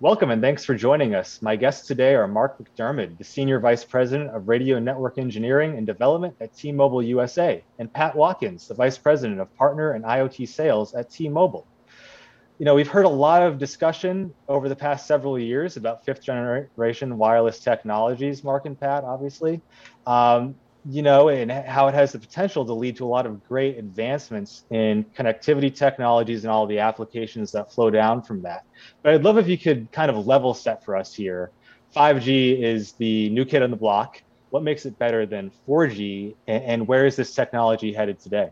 Welcome and thanks for joining us. My guests today are Mark McDermott, the Senior Vice President of Radio Network Engineering and Development at T-Mobile USA, and Pat Watkins, the Vice President of Partner and IoT Sales at T-Mobile. You know, we've heard a lot of discussion over the past several years about fifth generation wireless technologies, Mark and Pat, obviously, you know, and how it has the potential to lead to a lot of great advancements in connectivity technologies and all the applications that flow down from that. But I'd love if you could kind of level set for us here. 5G is the new kid on the block. What makes it better than 4G, and where is this technology headed today?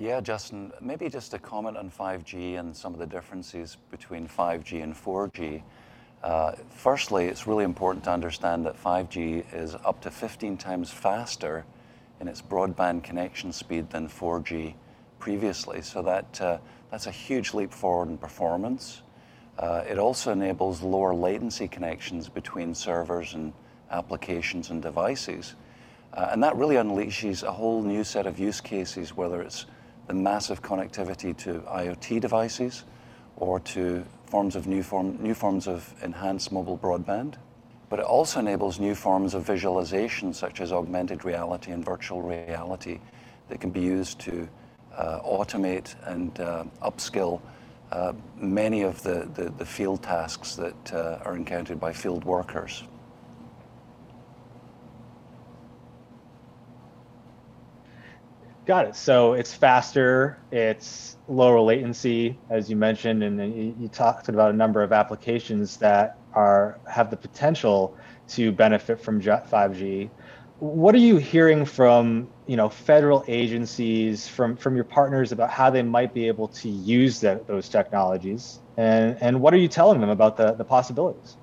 Yeah, Justin, maybe just a comment on 5G and some of the differences between 5G and 4G. Firstly, it's really important to understand that 5G is up to 15 times faster in its broadband connection speed than 4G previously. So that's a huge leap forward in performance. It also enables lower latency connections between servers and applications and devices. And that really unleashes a whole new set of use cases, whether it's the massive connectivity to IoT devices or to new forms of enhanced mobile broadband. But it also enables new forms of visualization, such as augmented reality and virtual reality, that can be used to automate and upskill many of the field tasks that are encountered by field workers. Got it. So it's faster, it's lower latency, as you mentioned, and you talked about a number of applications that have the potential to benefit from 5G. What are you hearing from, you know, federal agencies, from your partners about how they might be able to use those technologies? And what are you telling them about the possibilities?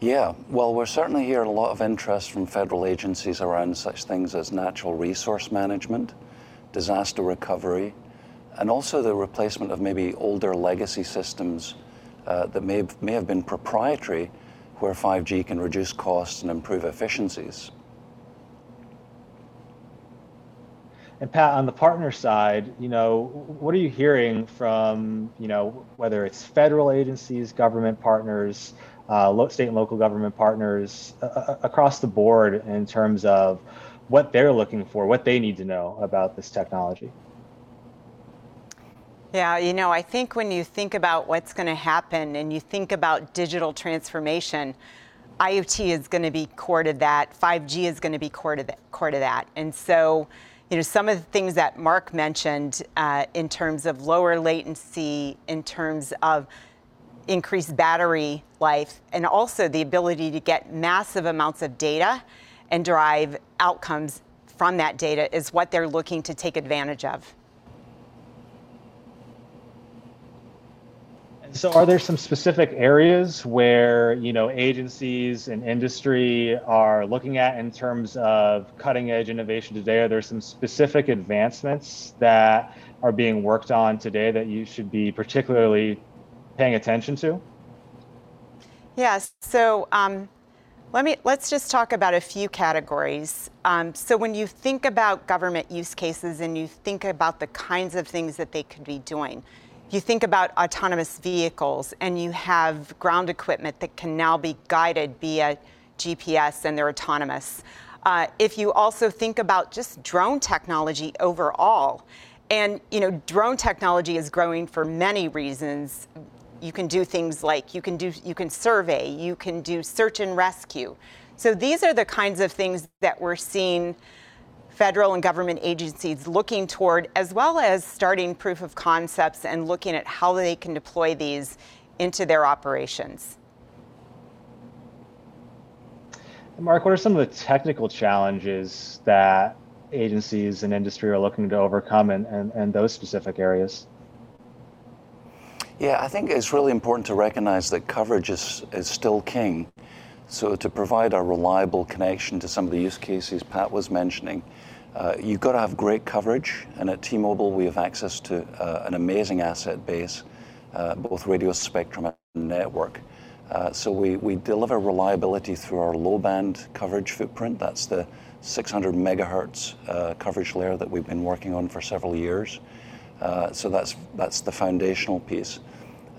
Yeah, well, we're certainly hearing a lot of interest from federal agencies around such things as natural resource management, disaster recovery, and also the replacement of maybe older legacy systems that may have been proprietary, where 5G can reduce costs and improve efficiencies. And Pat, on the partner side, you know, what are you hearing from, you know, whether it's federal agencies, government partners, state and local government partners across the board in terms of what they're looking for, what they need to know about this technology? Yeah, you know, I think when you think about what's going to happen and you think about digital transformation, IoT is going to be core to that. 5G is going to be core to that. And so, you know, some of the things that Mark mentioned in terms of lower latency, in terms of increased battery life, and also the ability to get massive amounts of data and derive outcomes from that data is what they're looking to take advantage of. And so are there some specific areas where, you know, agencies and industry are looking at in terms of cutting edge innovation today? Are there some specific advancements that are being worked on today that you should be particularly paying attention to? Yes. So let's just talk about a few categories. So when you think about government use cases and you think about the kinds of things that they could be doing, you think about autonomous vehicles and you have ground equipment that can now be guided via GPS and they're autonomous. If you also think about just drone technology overall, and you know, drone technology is growing for many reasons. You can do things like you can survey, you can do search and rescue. So these are the kinds of things that we're seeing federal and government agencies looking toward, as well as starting proof of concepts and looking at how they can deploy these into their operations. Mark, what are some of the technical challenges that agencies and industry are looking to overcome in those specific areas? Yeah, I think it's really important to recognize that coverage is still king. So to provide a reliable connection to some of the use cases Pat was mentioning, you've got to have great coverage. And at T-Mobile, we have access to an amazing asset base, both radio spectrum and network. So we deliver reliability through our low band coverage footprint. That's the 600 megahertz coverage layer that we've been working on for several years. So that's the foundational piece.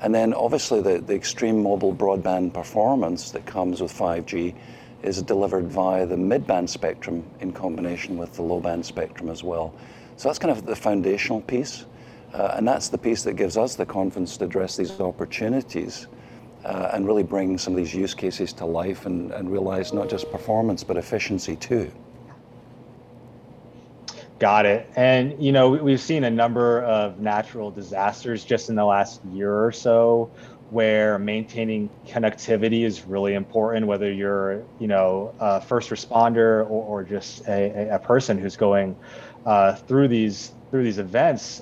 And then obviously the extreme mobile broadband performance that comes with 5G is delivered via the mid-band spectrum in combination with the low-band spectrum as well. So that's kind of the foundational piece, and that's the piece that gives us the confidence to address these opportunities and really bring some of these use cases to life and realize not just performance, but efficiency too. Got it. And, you know, we've seen a number of natural disasters just in the last year or so where maintaining connectivity is really important, whether you're, you know, a first responder or just a person who's going through these events.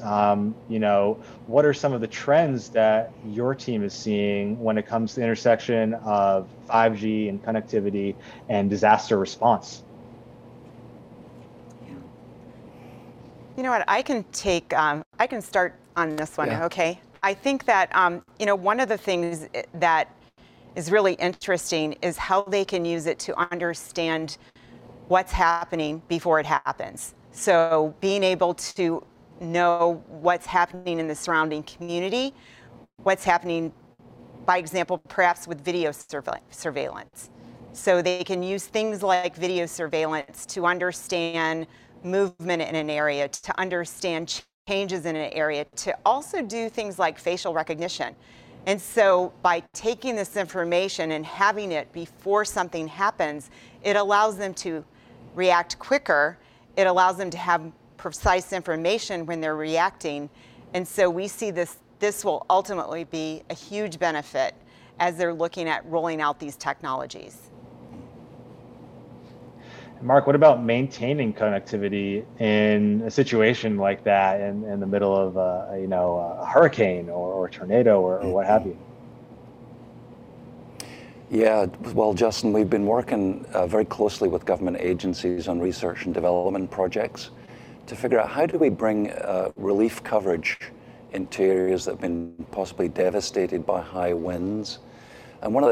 You know, what are some of the trends that your team is seeing when it comes to the intersection of 5G and connectivity and disaster response? You know what, I can start on this one, yeah. Okay? I think that, you know, one of the things that is really interesting is how they can use it to understand what's happening before it happens. So being able to know what's happening in the surrounding community, what's happening, by example, perhaps with video surveillance. So they can use things like video surveillance to understand movement in an area, to understand changes in an area, to also do things like facial recognition. And so by taking this information and having it before something happens, it allows them to react quicker. It allows them to have precise information when they're reacting. And so we see this will ultimately be a huge benefit as they're looking at rolling out these technologies. Mark, what about maintaining connectivity in a situation like that in the middle of a hurricane or a tornado or what have you? Yeah, well, Justin, we've been working very closely with government agencies on research and development projects to figure out how do we bring relief coverage into areas that have been possibly devastated by high winds. And one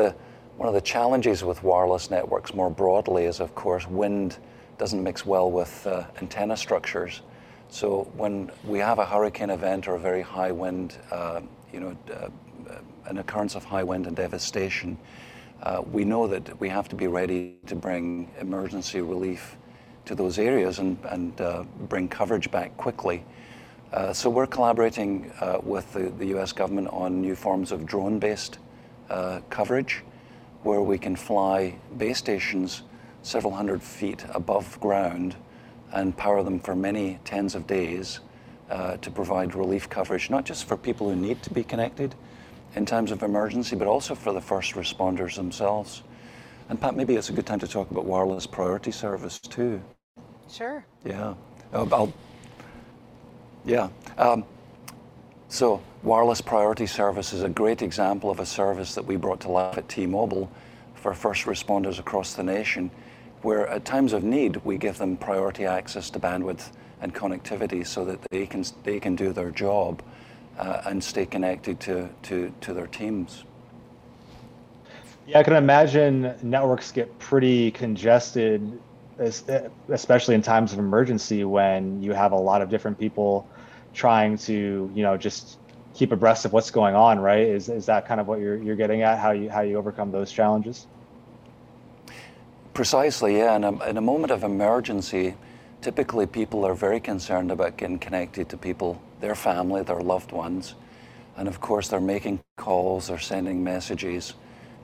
of the challenges with wireless networks more broadly is, of course, wind doesn't mix well with antenna structures. So when we have a hurricane event or a very high wind, an occurrence of high wind and devastation, we know that we have to be ready to bring emergency relief to those areas and bring coverage back quickly. So we're collaborating with the U.S. government on new forms of drone-based coverage, where we can fly base stations several hundred feet above ground and power them for many tens of days to provide relief coverage, not just for people who need to be connected in times of emergency, but also for the first responders themselves. And Pat, maybe it's a good time to talk about wireless priority service too. Sure. Yeah. So wireless priority service is a great example of a service that we brought to life at T-Mobile for first responders across the nation, where at times of need, we give them priority access to bandwidth and connectivity so that they can do their job and stay connected to their teams. Yeah, I can imagine networks get pretty congested, especially in times of emergency when you have a lot of different people trying to, you know, just keep abreast of what's going on, right? Is that kind of what you're getting at? How you overcome those challenges? Precisely, yeah. In a moment of emergency, typically people are very concerned about getting connected to people, their family, their loved ones, and of course they're making calls, they're sending messages,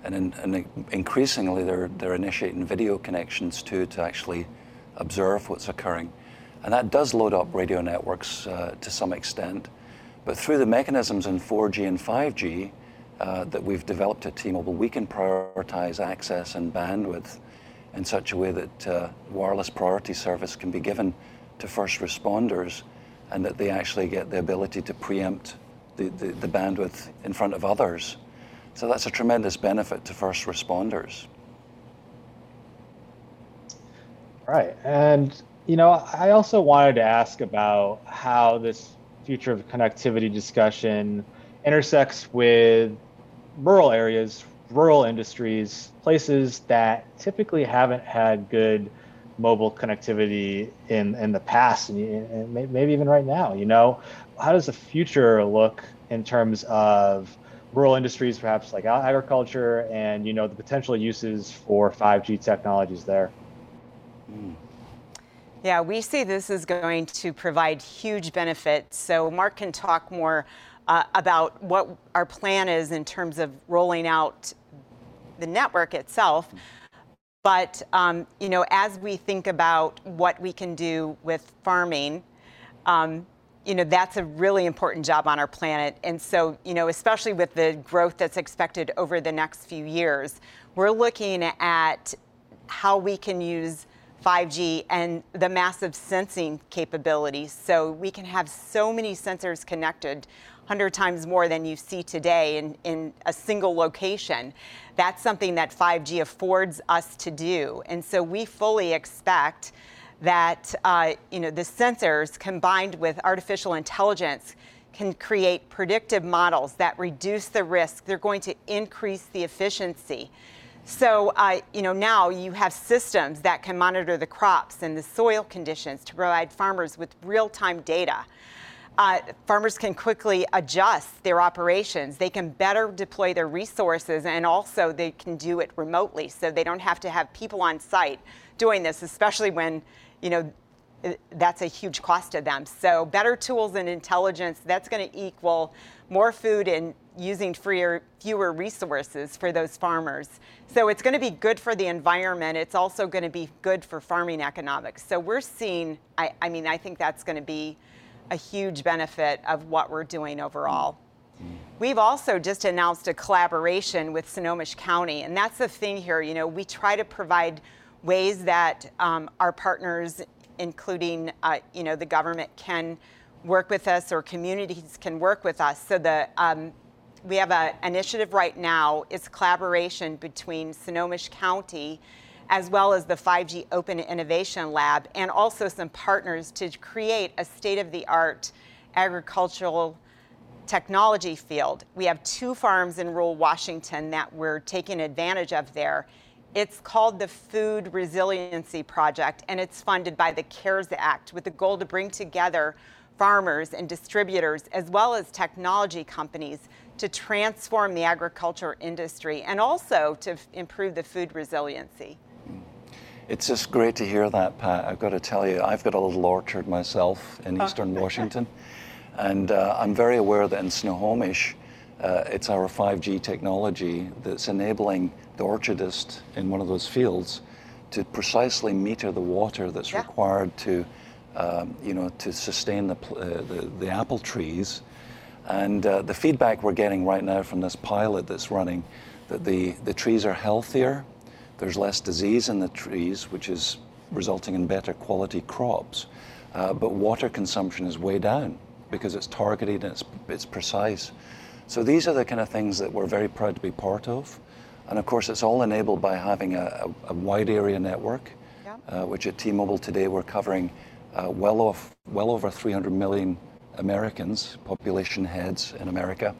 and increasingly they're initiating video connections too to actually observe what's occurring. And that does load up radio networks to some extent. But through the mechanisms in 4G and 5G that we've developed at T-Mobile, we can prioritize access and bandwidth in such a way that wireless priority service can be given to first responders and that they actually get the ability to preempt the bandwidth in front of others. So that's a tremendous benefit to first responders. Right. And you know, I also wanted to ask about how this future of connectivity discussion intersects with rural areas, rural industries, places that typically haven't had good mobile connectivity in the past, and maybe even right now. You know, how does the future look in terms of rural industries, perhaps like agriculture, and, you know, the potential uses for 5G technologies there. Yeah, we see this is going to provide huge benefits. So Mark can talk more about what our plan is in terms of rolling out the network itself. But, you know, as we think about what we can do with farming, you know, that's a really important job on our planet. And so, you know, especially with the growth that's expected over the next few years, we're looking at how we can use 5G and the massive sensing capabilities. So we can have so many sensors connected, 100 times more than you see today in a single location. That's something that 5G affords us to do. And so we fully expect that you know, the sensors combined with artificial intelligence can create predictive models that reduce the risk. They're going to increase the efficiency. So you know, now you have systems that can monitor the crops and the soil conditions to provide farmers with real-time data. Farmers can quickly adjust their operations. They can better deploy their resources, and also they can do it remotely, so they don't have to have people on site doing this, especially when, you know, that's a huge cost to them. So better tools and intelligence, that's going to equal more food and using fewer resources for those farmers. So it's going to be good for the environment. It's also going to be good for farming economics. So we're seeing, I mean, I think that's going to be a huge benefit of what we're doing overall. We've also just announced a collaboration with Snohomish County, and that's the thing here. You know, we try to provide ways that our partners, including you know, the government, can work with us, or communities can work with us. So the we have an initiative right now. It's collaboration between Snohomish County, as well as the 5G Open Innovation Lab, and also some partners to create a state-of-the-art agricultural technology field. We have two farms in rural Washington that we're taking advantage of there. It's called the Food Resiliency Project, and it's funded by the CARES Act with the goal to bring together farmers and distributors, as well as technology companies, to transform the agriculture industry and also to improve the food resiliency. It's just great to hear that, Pat. I've got to tell you, I've got a little orchard myself in eastern Washington, and I'm very aware that in Snohomish, it's our 5G technology that's enabling the orchardist in one of those fields to precisely meter the water that's required to, you know, to sustain the apple trees. And the feedback we're getting right now from this pilot that's running, that the trees are healthier. There's less disease in the trees, which is resulting in better quality crops. But water consumption is way down because it's targeted and it's precise. So these are the kind of things that we're very proud to be part of. And of course, it's all enabled by having a wide area network, which at T-Mobile today we're covering well over 300 million Americans, population heads in America.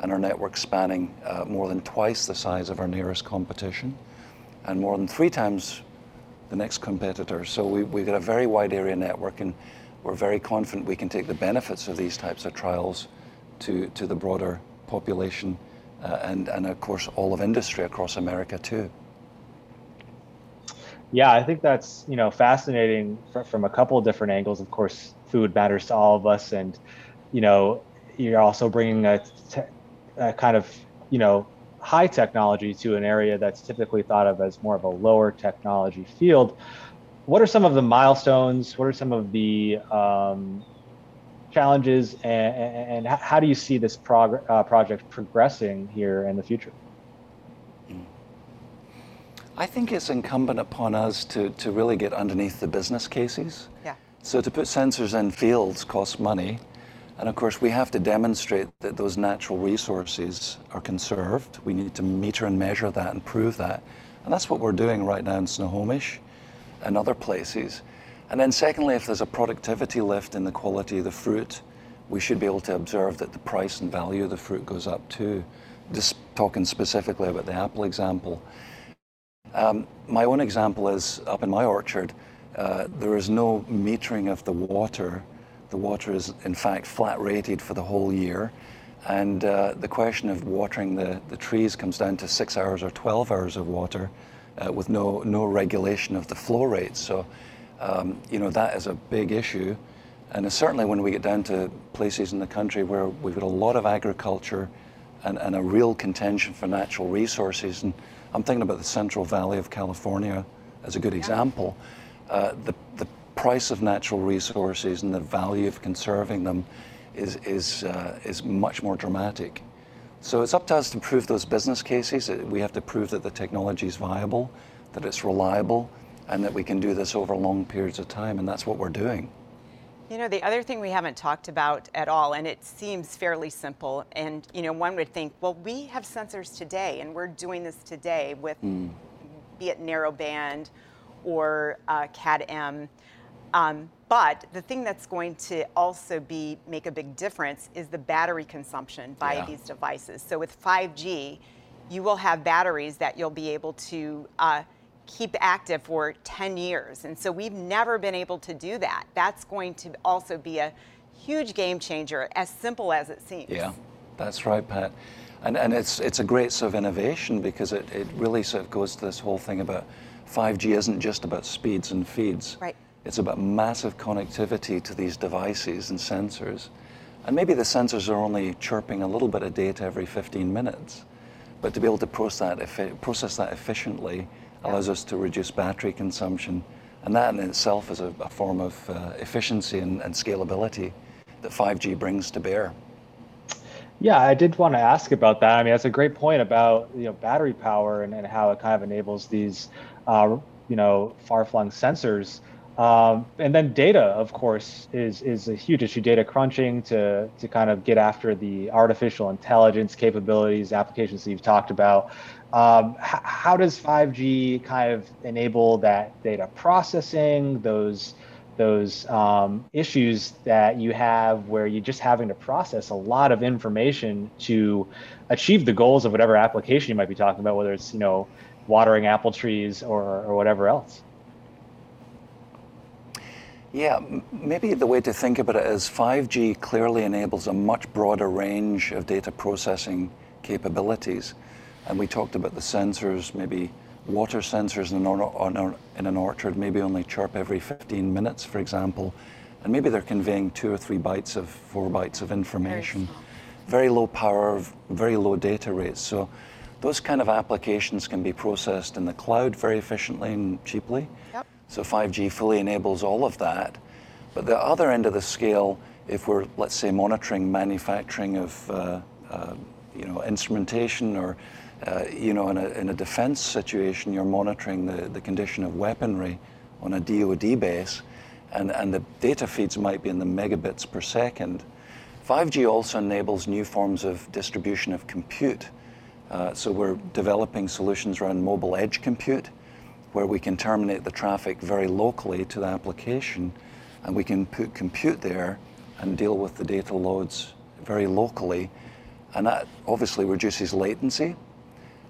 And our network spanning more than twice the size of our nearest competition, and more than 3 times the next competitor. So we've got a very wide area network, and we're very confident we can take the benefits of these types of trials to the broader population and of course all of industry across America too. Yeah, I think that's, you know, fascinating from a couple of different angles. Of course, food matters to all of us, and, you know, you're also bringing a kind of, you know, high technology to an area that's typically thought of as more of a lower technology field. What are some of the milestones? What are some of the challenges, and how do you see this project progressing here in the future? I think it's incumbent upon us to really get underneath the business cases. Yeah. So to put sensors in fields costs money. And of course, we have to demonstrate that those natural resources are conserved. We need to meter and measure that and prove that. And that's what we're doing right now in Snohomish and other places. And then secondly, if there's a productivity lift in the quality of the fruit, we should be able to observe that the price and value of the fruit goes up too. Just talking specifically about the apple example. My own example is up in my orchard, there is no metering of the water. The water is in fact flat rated for the whole year. And the question of watering the trees comes down to 6 hours or 12 hours of water with no regulation of the flow rate. So, you know, that is a big issue. And certainly when we get down to places in the country where we've got a lot of agriculture and a real contention for natural resources, and I'm thinking about the Central Valley of California as a good example, the price of natural resources and the value of conserving them is much more dramatic. So it's up to us to prove those business cases. We have to prove that the technology is viable, that it's reliable, and that we can do this over long periods of time, and that's what we're doing. You know, the other thing we haven't talked about at all, and it seems fairly simple, and you know, one would think, well, we have sensors today, and we're doing this today with, be it narrowband or CAD-M, but the thing that's going to also make a big difference is the battery consumption by these devices. So with 5G, you will have batteries that you'll be able to keep active for 10 years. And so we've never been able to do that. That's going to also be a huge game changer, as simple as it seems. Yeah, that's right, Pat. And it's a great sort of innovation, because it really sort of goes to this whole thing about 5G isn't just about speeds and feeds. Right. It's about massive connectivity to these devices and sensors. And maybe the sensors are only chirping a little bit of data every 15 minutes. But to be able to process that efficiently allows us to reduce battery consumption. And that in itself is a form of efficiency and scalability that 5G brings to bear. Yeah, I did want to ask about that. I mean, that's a great point about, you know, battery power and how it kind of enables these, you know, far-flung sensors. And then data, of course, is a huge issue. Data crunching to kind of get after the artificial intelligence capabilities, applications that you've talked about. How does 5G kind of enable that data processing, those issues that you have where you're just having to process a lot of information to achieve the goals of whatever application you might be talking about, whether it's, you know, watering apple trees or whatever else? Yeah, maybe the way to think about it is 5G clearly enables a much broader range of data processing capabilities. And we talked about the sensors, maybe water sensors in an orchard maybe only chirp every 15 minutes, for example. And maybe they're conveying 4 bytes of information. Very low power, very low data rates. So those kind of applications can be processed in the cloud very efficiently and cheaply. Yep. So 5G fully enables all of that. But the other end of the scale, if we're, let's say, monitoring manufacturing of you know, instrumentation, or you know, in a defense situation, you're monitoring the condition of weaponry on a DoD base, and the data feeds might be in the megabits per second. 5G also enables new forms of distribution of compute. So we're developing solutions around mobile edge compute, where we can terminate the traffic very locally to the application, and we can put compute there and deal with the data loads very locally. And that obviously reduces latency,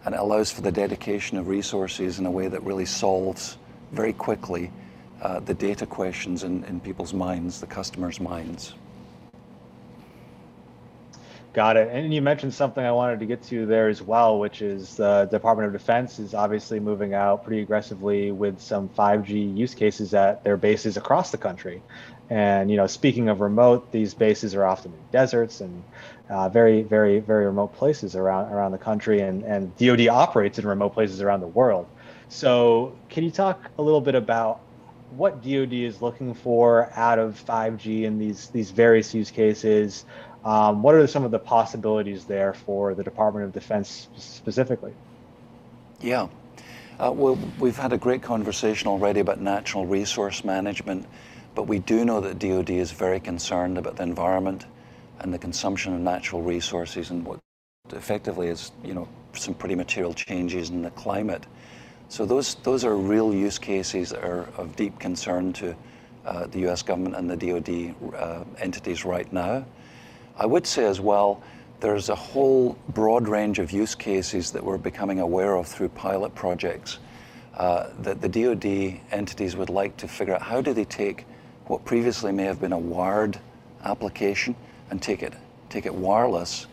and it allows for the dedication of resources in a way that really solves very quickly the data questions in people's minds, the customers' minds. Got it. And you mentioned something I wanted to get to there as well, which is the Department of Defense is obviously moving out pretty aggressively with some 5G use cases at their bases across the country. And, you know, speaking of remote, these bases are often in deserts and very, very, very remote places around the country, and DoD operates in remote places around the world. So can you talk a little bit about what DoD is looking for out of 5G in these various use cases? What are some of the possibilities there for the Department of Defense specifically? Yeah, well, we've had a great conversation already about natural resource management, but we do know that DoD is very concerned about the environment and the consumption of natural resources, and what effectively is, you know, some pretty material changes in the climate. So those are real use cases that are of deep concern to the U.S. government and the DoD entities right now. I would say as well, there's a whole broad range of use cases that we're becoming aware of through pilot projects that the DoD entities would like to figure out how do they take what previously may have been a wired application and take it wireless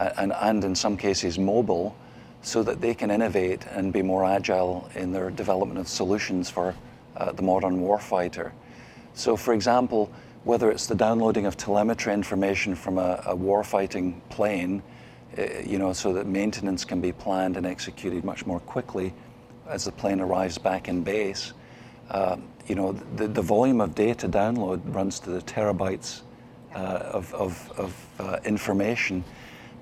and in some cases mobile, so that they can innovate and be more agile in their development of solutions for the modern warfighter. So for example, whether it's the downloading of telemetry information from a warfighting plane, you know, so that maintenance can be planned and executed much more quickly as the plane arrives back in base. You know, the volume of data download runs to the terabytes of information.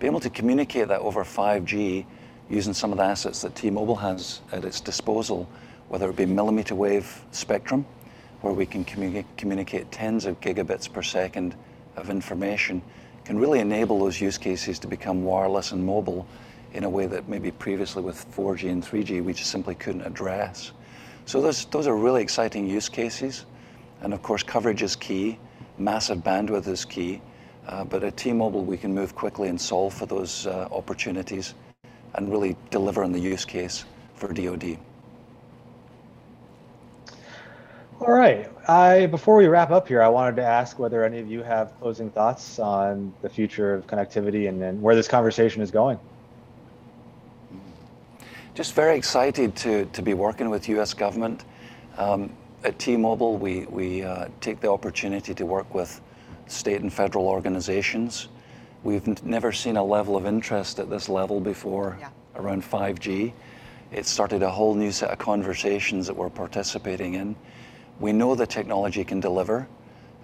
Being able to communicate that over 5G using some of the assets that T-Mobile has at its disposal, whether it be millimeter wave spectrum, where we can communicate tens of gigabits per second of information, can really enable those use cases to become wireless and mobile in a way that maybe previously with 4G and 3G we just simply couldn't address. So those are really exciting use cases, and of course coverage is key, massive bandwidth is key, but at T-Mobile we can move quickly and solve for those opportunities and really deliver on the use case for DoD. All right. Before we wrap up here, I wanted to ask whether any of you have closing thoughts on the future of connectivity and where this conversation is going. Just very excited to be working with U.S. government. At T-Mobile, we take the opportunity to work with state and federal organizations. We've never seen a level of interest at this level before around 5G. It started a whole new set of conversations that we're participating in. We know the technology can deliver.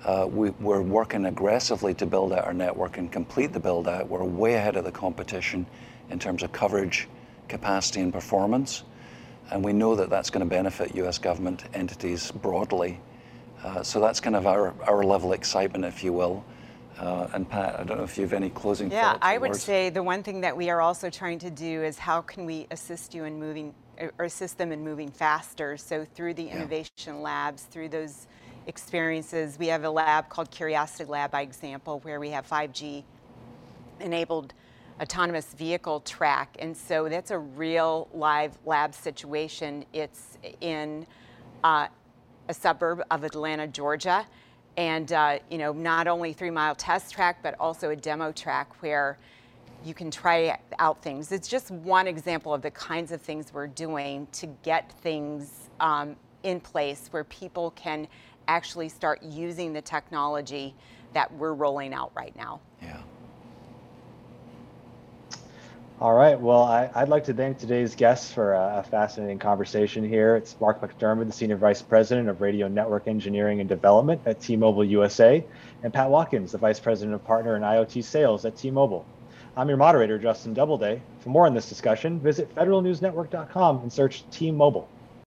We're working aggressively to build out our network and complete the build out. We're way ahead of the competition in terms of coverage, capacity and performance. And we know that that's going to benefit US government entities broadly. So that's kind of our level of excitement, if you will. And Pat, I don't know if you have any closing thoughts. Yeah, I would say the one thing that we are also trying to do is how can we assist you in moving, or assist them in moving faster. So through the innovation labs, through those experiences, we have a lab called Curiosity Lab, by example, where we have 5G enabled autonomous vehicle track. And so that's a real live lab situation. It's in a suburb of Atlanta, Georgia. And you know, not only 3-mile test track, but also a demo track where you can try out things. It's just one example of the kinds of things we're doing to get things in place where people can actually start using the technology that we're rolling out right now. Yeah. All right, well, I'd like to thank today's guests for a fascinating conversation here. It's Mark McDermott, the Senior Vice President of Radio Network Engineering and Development at T-Mobile USA, and Pat Watkins, the Vice President of Partner and IoT Sales at T-Mobile. I'm your moderator, Justin Doubleday. For more on this discussion, visit federalnewsnetwork.com and search T-Mobile.